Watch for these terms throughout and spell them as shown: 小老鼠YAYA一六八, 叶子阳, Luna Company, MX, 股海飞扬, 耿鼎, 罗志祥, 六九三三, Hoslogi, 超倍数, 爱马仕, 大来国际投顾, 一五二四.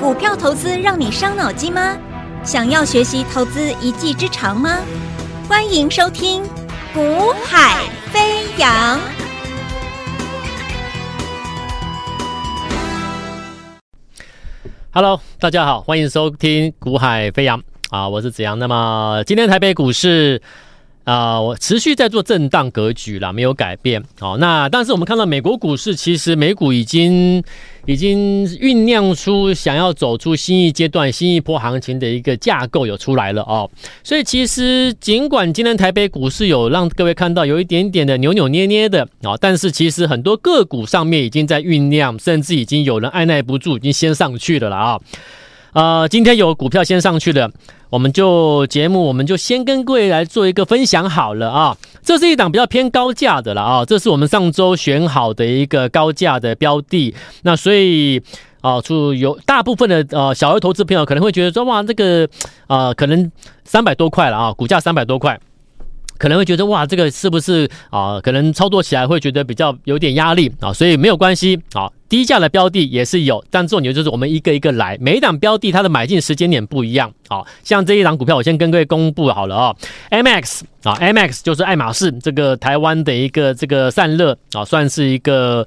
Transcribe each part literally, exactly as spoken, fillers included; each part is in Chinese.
股票投资让你伤脑筋吗？想要学习投资一技之长吗？欢迎收听《股海飞扬》。Hello， 大家好，欢迎收听《股海飞扬》啊，我是子阳。那么今天台北股市。啊、呃，我持续在做震荡格局啦，没有改变。好、哦，那但是我们看到美国股市，其实美股已经已经酝酿出想要走出新一阶段、新一波行情的一个架构有出来了哦。所以其实尽管今天台北股市有让各位看到有一点点的扭扭捏捏的哦，但是其实很多个股上面已经在酝酿，甚至已经有人按捺不住，已经先上去了啦啊、哦。呃，今天有股票先上去的，我们就节目我们就先跟各位来做一个分享好了啊。这是一档比较偏高价的了啊，这是我们上周选好的一个高价的标的。那所以啊，就有大部分的呃小额投资朋友可能会觉得说，哇，这个呃可能三百多块了啊，股价三百多块。可能会觉得哇，这个是不是啊、呃？可能操作起来会觉得比较有点压力啊，所以没有关系啊。低价的标的也是有，但重点就是我们一个一个来，每一档标的它的买进时间点不一样啊。像这一档股票，我先跟各位公布好了啊、哦、，M X 啊 ，M X 就是爱马仕这个台湾的一个这个散热啊，算是一个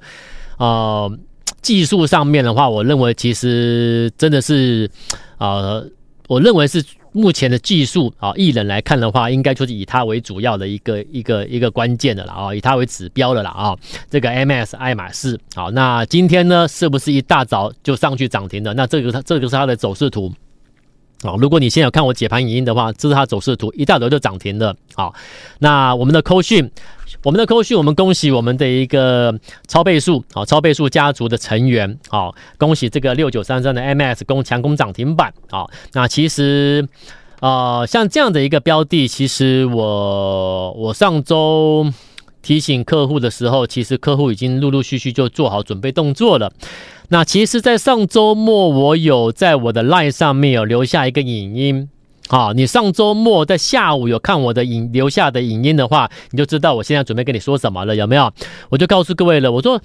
呃技术上面的话，我认为其实真的是呃，我认为是。目前的技术啊，艺人来看的话，应该就是以它为主要的一个一个一个关键的了啊，以它为指标的了啊。这个 M S 爱马仕，好，那今天呢，是不是一大早就上去涨停的？那这个它这个是它的走势图。好、哦，如果你现在有看我解盘影音的话，这是它走势图，一大早就涨停了。好，那我们的扣讯，我们的扣讯，我们恭喜我们的一个超倍数，好、哦，超倍数家族的成员，好、哦，恭喜这个六九三三的 M S 攻强攻涨停板。好、哦，那其实，呃，像这样的一个标的，其实我我上周提醒客户的时候，其实客户已经陆陆续续就做好准备动作了。那其实在上周末我有在我的 LINE 上面有留下一个影音。好、啊、你上周末在下午有看我的影留下的影音的话，你就知道我现在准备跟你说什么了，有没有？我就告诉各位了，我说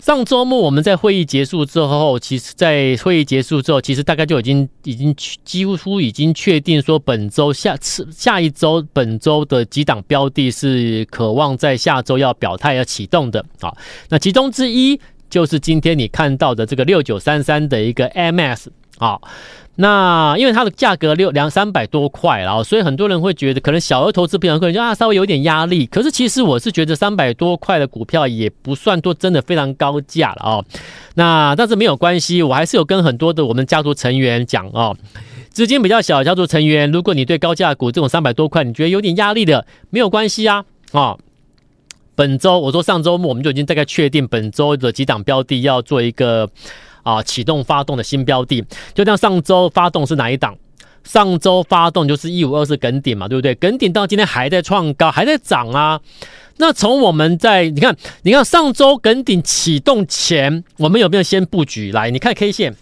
上周末我们在会议结束之后，其实在会议结束之后，其实大概就已经已经几乎已经确定说本周下次下一周本周的几档标的是渴望在下周要表态要启动的。好、啊、那其中之一就是今天你看到的这个六九三三的一个 M S 啊，那因为它的价格六两三百多块啦，所以很多人会觉得可能小额投资朋友可能就啊稍微有点压力，可是其实我是觉得三百多块的股票也不算多，真的非常高价了哦。那但是没有关系，我还是有跟很多的我们家族成员讲哦。资金比较小的家族成员，如果你对高价股这种三百多块你觉得有点压力的，没有关系啊啊。哦，本周我说上周末我们就已经大概确定本周的几档标的要做一个啊启动发动的新标的，就像上周发动是哪一档？上周发动就是一五二四耿鼎嘛，对不对？耿鼎到今天还在创高，还在涨啊。那从我们在你看，你看上周耿鼎启动前，我们有没有先布局？来，你看 K 线，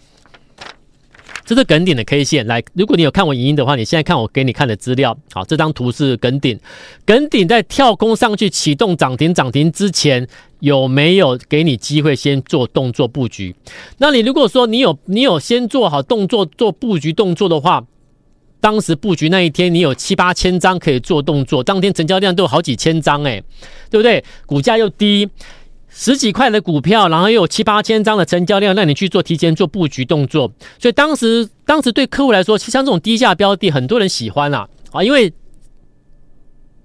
这是耿鼎的 K 线。来，如果你有看我影音的话，你现在看我给你看的资料。好，这张图是耿鼎，耿鼎在跳空上去启动涨停涨停之前，有没有给你机会先做动作布局？那你如果说你有你有先做好动作做布局动作的话，当时布局那一天你有七八千张可以做动作，当天成交量都有好几千张诶，对不对？股价又低。十几块的股票，然后又有七八千张的成交量，让你去做提前做布局动作。所以当时当时对客户来说，其实像这种低价标的，很多人喜欢啦、啊啊、因为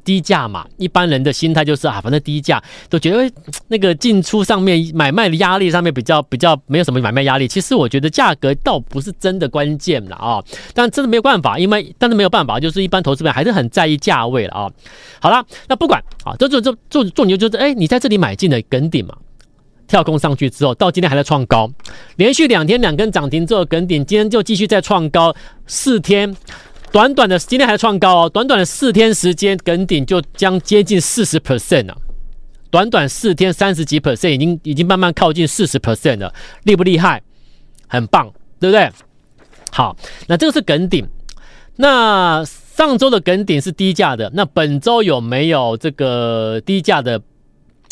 低价嘛，一般人的心态就是啊，反正低价都觉得那个进出上面买卖的压力上面比较比较没有什么买卖压力。其实我觉得价格倒不是真的关键啦啊、哦，但真的没有办法，因为但是没有办法，就是一般投资人还是很在意价位了啊、哦。好啦，那不管啊，这这这重重点就是，哎，你在这里买进的耿鼎嘛，跳空上去之后，到今天还在创高，连续两天两根涨停之后，耿鼎今天就继续在创高，四天。短短的今天还创高哦，短短的四天时间，耿鼎就将接近 百分之四十 了。短短四天三十几%，已经已经慢慢靠近 百分之四十 了，厉不厉害？很棒，对不对？好，那这个是耿鼎。那上周的耿鼎是低价的，那本周有没有这个低价的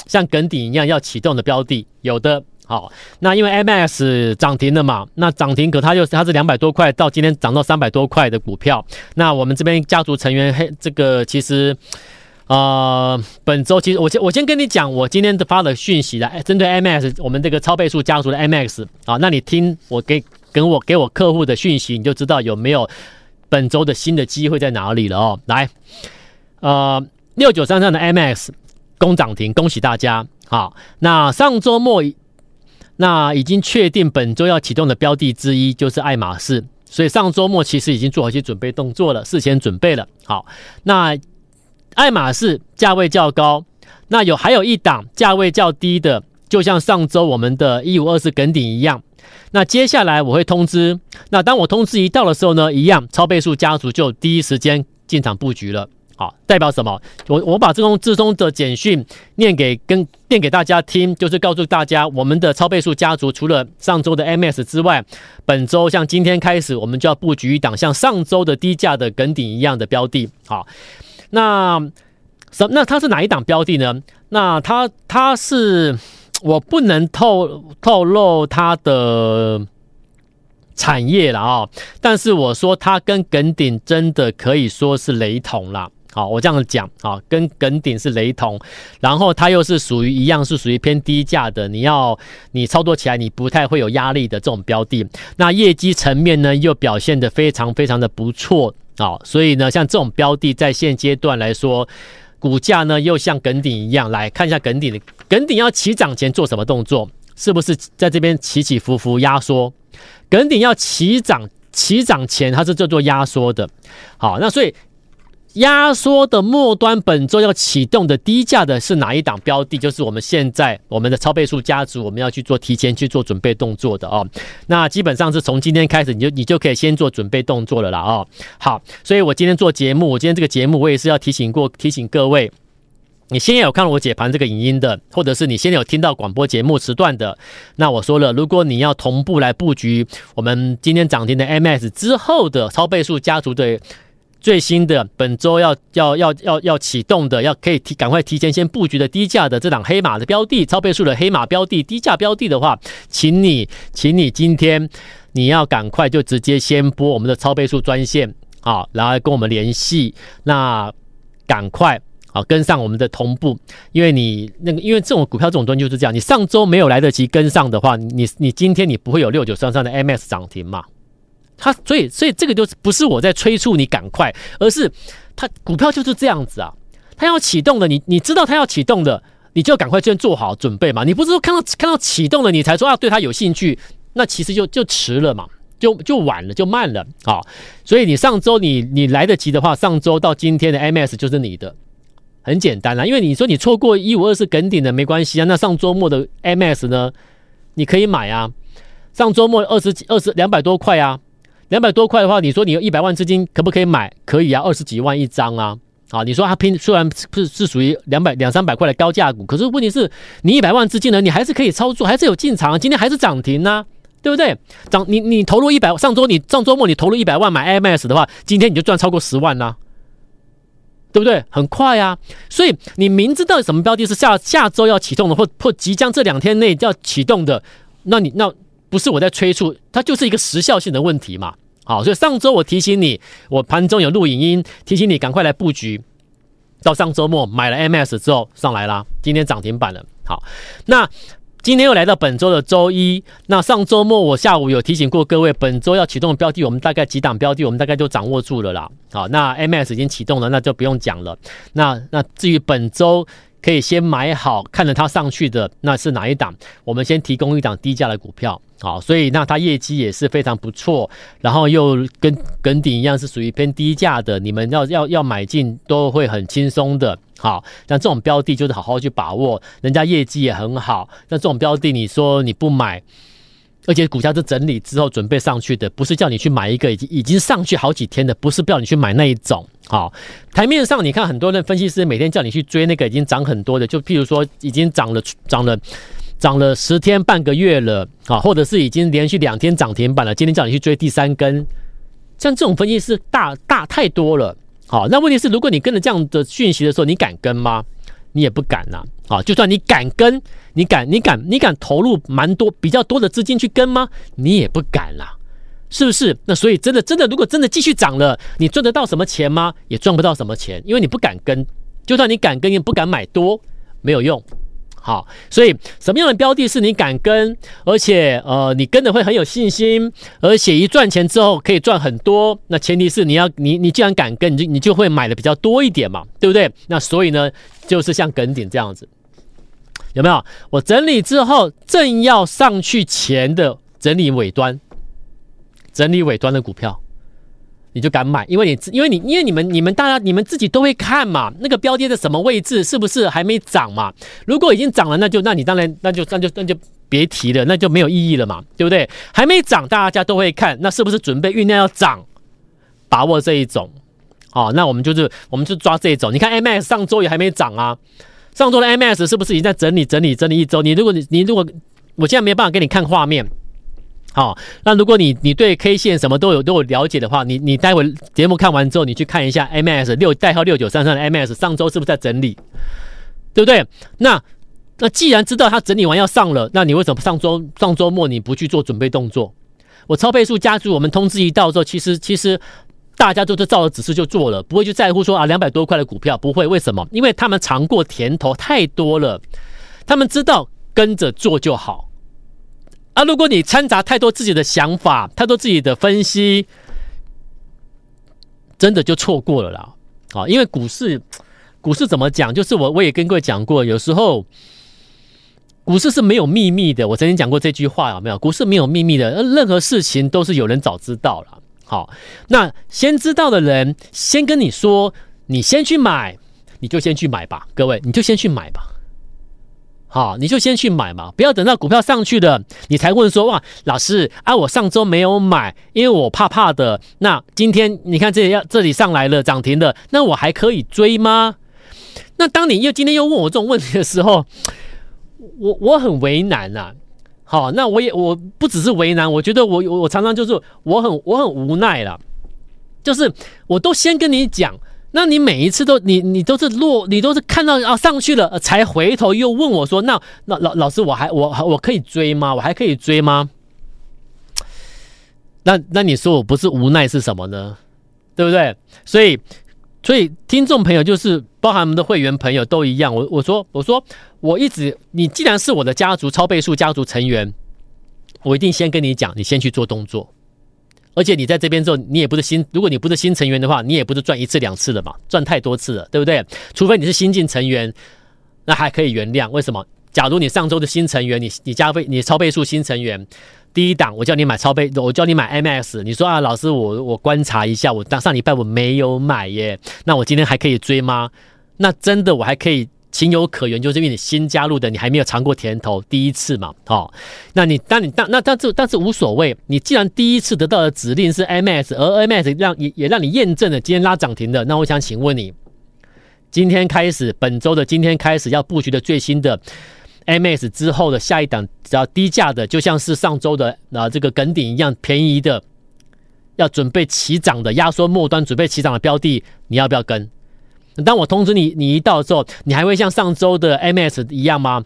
像耿鼎一样要启动的标的？有的。好，那因为 M X 涨停了嘛，那涨停可它就它是两百多块，到今天涨到三百多块的股票。那我们这边家族成员嘿，这个其实呃本周其实我先我先跟你讲，我今天发的讯息啦，针对 M X 我们这个超倍数家族的 M X 啊，那你听我给跟我给我客户的讯息，你就知道有没有本周的新的机会在哪里了哦。来，呃六九三三的 M X 攻涨停，恭喜大家。好，那上周末那已经确定本周要启动的标的之一就是爱马仕，所以上周末其实已经做好一些准备动作了，事前准备了。好，那爱马仕价位较高，那有还有一档价位较低的，就像上周我们的一五二四耿鼎一样。那接下来我会通知，那当我通知一到的时候呢，一样超倍数家族就第一时间进场布局了。好，代表什么？我我把这封志中的简讯念给跟念给大家听，就是告诉大家，我们的超倍数家族除了上周的 M S 之外，本周像今天开始，我们就要布局一档像上周的低价的耿鼎一样的标的。好，那什那它是哪一档标的呢？那它它是我不能透透露它的产业了啊、哦，但是我说它跟耿鼎真的可以说是雷同啦。好，我这样讲啊，跟耿鼎是雷同，然后它又是属于一样，是属于偏低价的，你要你操作起来你不太会有压力的这种标的。那业绩层面呢，又表现得非常非常的不错啊、哦，所以呢，像这种标的在现阶段来说，股价呢又像耿鼎一样，来看一下耿鼎的，耿鼎要起涨前做什么动作？是不是在这边起起伏伏压缩？耿鼎要起涨起涨前，它是做做压缩的。好，那所以。压缩的末端本周要启动的低价的是哪一档标的？就是我们现在我们的超倍数家族，我们要去做提前去做准备动作的哦。那基本上是从今天开始，你就你就可以先做准备动作了啦哦。好，所以我今天做节目，我今天这个节目我也是要提醒过提醒各位。你先有看到我解盘这个影音的，或者是你先有听到广播节目时段的，那我说了，如果你要同步来布局我们今天涨停的 M S 之后的超倍数家族的最新的本周要要要要要启动的，要可以提赶快提前先布局的低价的这档黑马的标的，超倍数的黑马标的，低价标的的话，请你请你今天你要赶快就直接先拨我们的超倍数专线啊，然后跟我们联系，那赶快啊跟上我们的同步，因为你那个因为这种股票这种东西就是这样，你上周没有来得及跟上的话，你你今天你不会有六九三三的 M S 涨停嘛。他所以所以这个就是不是我在催促你赶快，而是他股票就是这样子啊，他要启动的，你你知道他要启动的，你就赶快先做好准备嘛。你不是说看到看到启动的你才说啊对他有兴趣，那其实就就迟了嘛，就就晚了，就慢了啊。所以你上周你你来得及的话，上周到今天的 M S 就是你的。很简单啦、啊，因为你说你错过一五二四耿鼎的没关系啊，那上周末的 M S 呢，你可以买啊。上周末二十二十两百多块啊。两百多块的话，你说你有一百万资金可不可以买？可以啊，二十几万一张啊。好，你说它拼虽然是是属于两百两三百块的高价股，可是问题是你一百万资金呢，你还是可以操作，还是有进场、啊、今天还是涨停啊，对不对？涨你你投入一百，上周你上周末你投入一百万买 M S 的话，今天你就赚超过十万啦、啊。对不对？很快啊，所以你明知道什么标的是下下周要启动的，或或即将这两天内要启动的，那你那不是我在催促，它就是一个时效性的问题嘛。好，所以上周我提醒你，我盘中有录影音提醒你赶快来布局。到上周末买了 M S 之后上来啦，今天涨停板了。好，那今天又来到本周的周一，那上周末我下午有提醒过各位，本周要启动的标的，我们大概几档标的，我们大概就掌握住了啦。好，那 M S 已经启动了，那就不用讲了。那那至于本周可以先买好，看着它上去的那是哪一档，我们先提供一档低价的股票。好，所以那它业绩也是非常不错，然后又跟耿鼎一样是属于偏低价的，你们要要要买进都会很轻松的。好，那这种标的就是好好去把握，人家业绩也很好，那这种标的你说你不买，而且股价是整理之后准备上去的，不是叫你去买一个已经已经上去好几天的，不是叫你去买那一种。好，台面上你看很多人分析师每天叫你去追那个已经涨很多的，就譬如说已经涨了涨了涨了十天半个月了啊，或者是已经连续两天涨停板了，今天叫你去追第三根，像这种分析师大大太多了。好，那问题是如果你跟着这样的讯息的时候，你敢跟吗？你也不敢啦、啊。好，就算你敢跟，你敢你敢你敢投入蛮多比较多的资金去跟吗？你也不敢啦，是不是？那所以真的真的如果真的继续涨了，你赚得到什么钱吗？也赚不到什么钱，因为你不敢跟，就算你敢跟也不敢买多，没有用。好，所以什么样的标的是你敢跟，而且呃你跟的会很有信心，而且一赚钱之后可以赚很多，那前提是你要你你既然敢跟，你就你就会买的比较多一点嘛，对不对？那所以呢就是像耿鼎这样子，有没有？我整理之后正要上去前的整理尾端，整理尾端的股票你就敢买，因为你因为你因为你们你们大家你们自己都会看嘛，那个标的在什么位置，是不是还没涨嘛？如果已经涨了，那就那你当然那就那就那就别提了，那就没有意义了嘛，对不对？还没涨，大家都会看，那是不是准备酝酿要涨？把握这一种，哦，那我们就是我们就抓这一种。你看 M S 上周也还没涨啊，上周的 M S 是不是已经在整理整理整理一周？你如果你如果我现在没有办法给你看画面。好、哦，那如果你你对 K 线什么都有都有了解的话，你你待会节目看完之后，你去看一下 M S 六代号六九三三的 M S 上周是不是在整理，对不对？那那既然知道它整理完要上了，那你为什么上周上周末你不去做准备动作？我超倍数家族我们通知一到之后，其实其实大家都都照着指示就做了，不会去在乎说啊两百多块的股票不会，为什么？因为他们尝过甜头太多了，他们知道跟着做就好。啊，如果你掺杂太多自己的想法，太多自己的分析，真的就错过了啦。啊，因为股市，股市怎么讲？就是我我也跟各位讲过，有时候股市是没有秘密的。我曾经讲过这句话，有没有？股市没有秘密的，任何事情都是有人早知道了。好，那先知道的人先跟你说，你先去买，你就先去买吧，各位，你就先去买吧。好，你就先去买嘛，不要等到股票上去了，你才问说哇，老师啊，我上周没有买，因为我怕怕的。那今天你看这里要这里上来了，涨停了，那我还可以追吗？那当你又今天又问我这种问题的时候，我我很为难啊。好，那我也我不只是为难，我觉得我我常常就是我很我很无奈啦，就是我都先跟你讲。那你每一次都你你都是落你都是看到啊上去了、呃、才回头又问我说那那老老师我还我我可以追吗？我还可以追吗？那那你说我不是无奈是什么呢？对不对？所以所以听众朋友就是包含我们的会员朋友都一样，我我说我说我一直你既然是我的家族超倍数家族成员，我一定先跟你讲，你先去做动作。而且你在这边之后，你也不是新，如果你不是新成员的话，你也不是赚一次两次了嘛，赚太多次了，对不对？除非你是新进成员，那还可以原谅。为什么？假如你上周的新成员，你你加倍，你超倍数新成员，第一档我叫你买超倍，我叫你买 M S， 你说啊，老师我我观察一下，我上礼拜我没有买耶，那我今天还可以追吗？那真的我还可以。情有可原，就是因为你新加入的，你还没有尝过甜头，第一次嘛，哦，那你当你当那但是但是无所谓，你既然第一次得到的指令是 M S， 而 M S 让也也让你验证了今天拉涨停的，那我想请问你，今天开始本周的今天开始要布局的最新的 M S 之后的下一档只要低价的，就像是上周的啊这个耿鼎一样便宜的，要准备起涨的压缩末端准备起涨的标的，你要不要跟？当我通知你，你一到之后，你还会像上周的 M S 一样吗？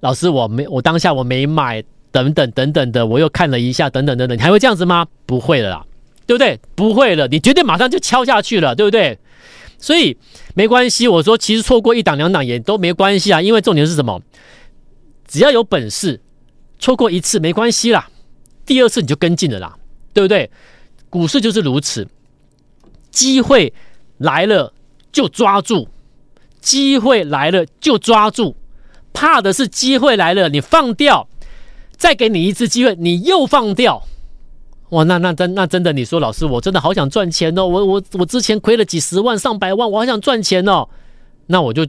老师，我没，我当下我没买，等等等等的，我又看了一下，等等等等，你还会这样子吗？不会了啦，对不对？不会了，你绝对马上就敲下去了，对不对？所以没关系，我说其实错过一档两档也都没关系啊，因为重点是什么？只要有本事，错过一次没关系啦，第二次你就跟进了啦，对不对？股市就是如此，机会来了。就抓住，机会来了就抓住，怕的是机会来了你放掉，再给你一次机会你又放掉，哇，那那真那真的你说老师我真的好想赚钱哦，我我我之前亏了几十万上百万，我好想赚钱哦，那我就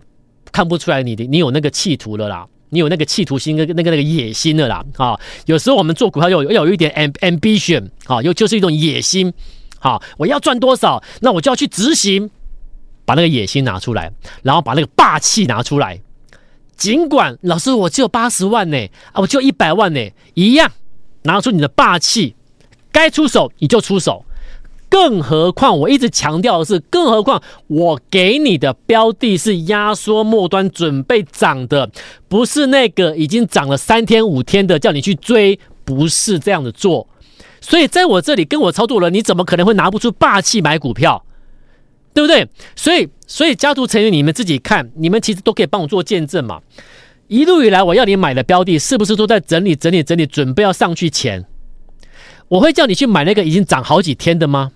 看不出来你你有那个企图了啦，你有那个企图心跟那个那个野心了啦，啊，有时候我们做股票有有一点 ambition 啊，又就是一种野心，啊，我要赚多少，那我就要去执行。把那个野心拿出来，然后把那个霸气拿出来。尽管老师我只有八十万呢、欸，啊我只有一百万呢、欸，一样拿出你的霸气，该出手你就出手，更何况我一直强调的是，更何况我给你的标的是压缩末端准备涨的，不是那个已经涨了三天五天的叫你去追，不是这样的做。所以在我这里跟我操作人，你怎么可能会拿不出霸气买股票？对不对？所以，所以家族成员你们自己看，你们其实都可以帮我做见证嘛。一路以来我要你买的标的，是不是都在整理整理整理，准备要上去前，我会叫你去买那个已经涨好几天的吗？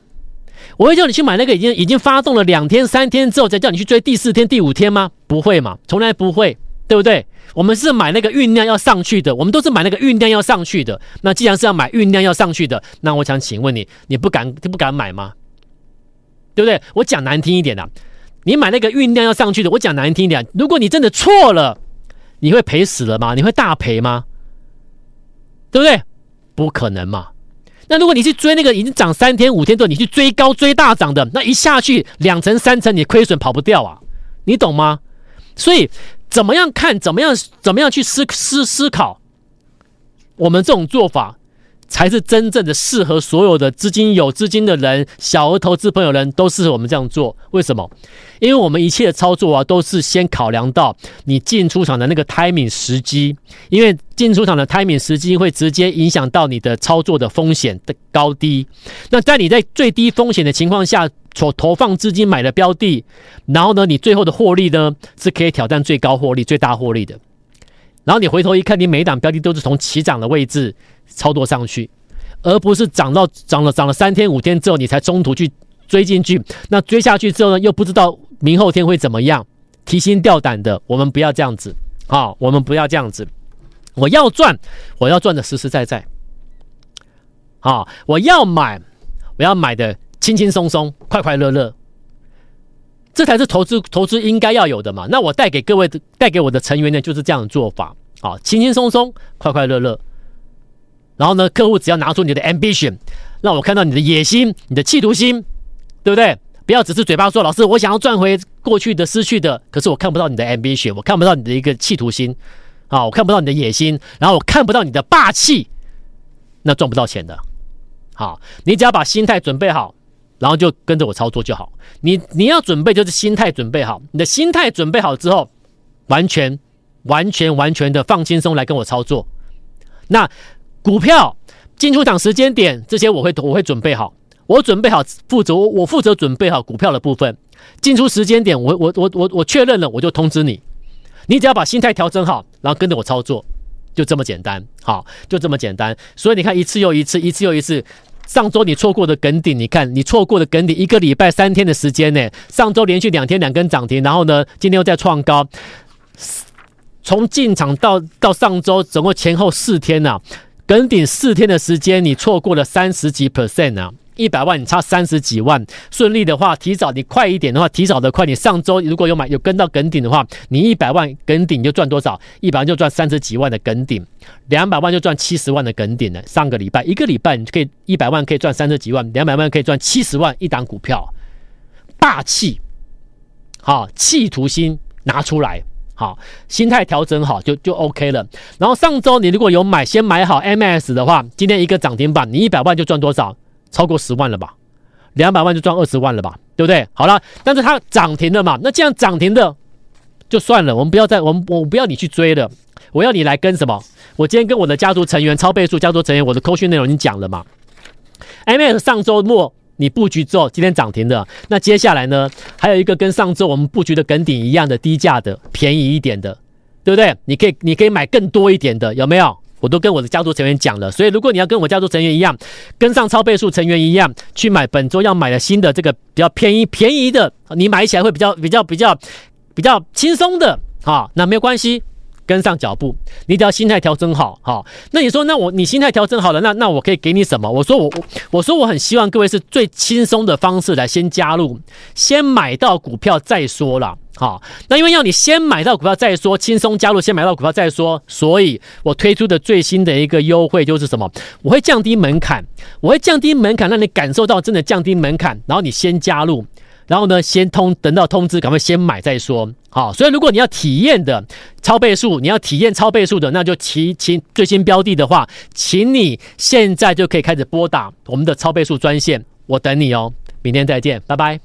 我会叫你去买那个已经已经发动了两天三天之后，再叫你去追第四天第五天吗？不会嘛，从来不会，对不对？我们是买那个酝酿要上去的，我们都是买那个酝酿要上去的。那既然是要买酝酿要上去的，那我想请问你，你不敢不敢买吗？对不对？我讲难听一点啊，你买那个酝酿要上去的，我讲难听一点，如果你真的错了，你会赔死了吗？你会大赔吗？对不对？不可能嘛。那如果你去追那个已经涨三天五天之后，你去追高追大涨的，那一下去两成三成，你亏损跑不掉啊，你懂吗？所以怎么样看，怎么样怎么样去 思, 思, 思考，我们这种做法才是真正的适合所有的资金有资金的人，小额投资朋友人都适合我们这样做。为什么？因为我们一切的操作啊，都是先考量到你进出场的那个 timing 时机，因为进出场的 timing 时机会直接影响到你的操作的风险的高低。那在你在最低风险的情况下所投放资金买的标的，然后呢，你最后的获利呢是可以挑战最高获利、最大获利的。然后你回头一看，你每一档标的都是从起涨的位置操作上去，而不是涨到涨了涨了三天五天之后，你才中途去追进去。那追下去之后呢，又不知道明后天会怎么样，提心吊胆的。我们不要这样子啊！我们不要这样子。我要赚，我要赚的实实在在。啊！我要买，我要买的轻轻松松、快快乐乐。这才是投资投资应该要有的嘛。那我带给各位带给我的成员呢，就是这样的做法啊，轻轻松松、快快乐乐。然后呢，客户只要拿出你的 ambition， 让我看到你的野心、你的企图心，对不对？不要只是嘴巴说老师，我想要赚回过去的失去的，可是我看不到你的 ambition， 我看不到你的一个企图心啊，我看不到你的野心，然后我看不到你的霸气，那赚不到钱的。好，你只要把心态准备好。然后就跟着我操作就好。你你要准备就是心态准备好，你的心态准备好之后，完全完全完全的放轻松来跟我操作。那股票进出场时间点这些我会我会准备好，我准备好负责我负责准备好股票的部分，进出时间点我我我我我确认了我就通知你，你只要把心态调整好，然后跟着我操作，就这么简单，好，就这么简单。所以你看一次又一次，一次又一次。上周你错过的梗顶，你看你错过的梗顶，一个礼拜三天的时间呢，上周连续两天两根涨停，然后呢，今天又在创高。从进场到到上周，总共前后四天啊，梗顶四天的时间，你错过了三十几 percent 啊，一百万你差三十几万。顺利的话，提早你快一点的话，提早的快，你上周如果有买有跟到梗顶的话，你一百万梗顶就赚多少？一百万就赚三十几万的梗顶。两百万就赚七十万的梗顶了。上个礼拜一个礼拜你可以一百万可以赚三十几万，两百万可以赚七十万一档股票，霸气，好、哦、企图心拿出来，好、哦、心态调整好就就 OK 了。然后上周你如果有买先买好 M S 的话，今天一个涨停板，你一百万就赚多少？超过十万了吧？两百万就赚二十万了吧？对不对？好了，但是它涨停了嘛？那这样涨停的就算了，我们不要再我们我不要你去追了，我要你来跟什么？我今天跟我的家族成员超倍数家族成员，我的扣讯内容已经讲了嘛。M S 上周末你布局之后，今天涨停的，那接下来呢，还有一个跟上周我们布局的梗顶一样的低价的，便宜一点的，对不对？你可以你可以买更多一点的，有没有？我都跟我的家族成员讲了，所以如果你要跟我家族成员一样，跟上超倍数成员一样去买本周要买的新的这个比较便宜便宜的，你买起来会比较比较比较。比较比较轻松的啊，那没有关系，跟上脚步，你只要心态调整好哈、啊。那你说，那我你心态调整好了，那那我可以给你什么？我说我我说我很希望各位是最轻松的方式来先加入，先买到股票再说啦。好、啊，那因为要你先买到股票再说，轻松加入先买到股票再说，所以我推出的最新的一个优惠就是什么？我会降低门槛，我会降低门槛，让你感受到真的降低门槛，然后你先加入。然后呢，先通等到通知，赶快先买再说。好，所以如果你要体验的超倍数，你要体验超倍数的，那就其其最新标的的话，请你现在就可以开始拨打我们的超倍数专线我等你哦，明天再见，拜拜。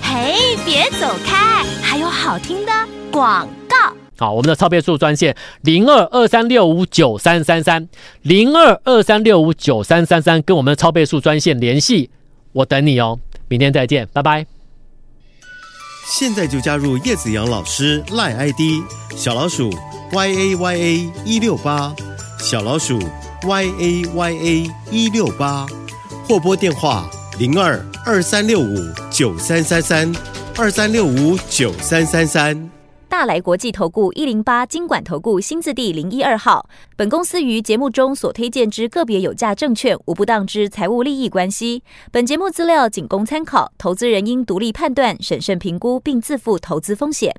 嘿，别走开，还有好听的广告。好，我们的超倍数专线零二二三六五九三三三 零二二三六五九三三三，跟我们的超倍数专线联系，我等你哦，明天再见，拜拜。现在就加入叶子阳老师 LINE I D 小老鼠 Y A Y A 一六八，小老鼠 Y A Y A 一六八，或拨电话零二二三六五九三三三二三六五九三三三。大来国际投顾一零八金管投顾新字第零一二号。本公司于节目中所推荐之个别有价证券，无不当之财务利益关系。本节目资料仅供参考，投资人应独立判断、审慎评估，并自负投资风险。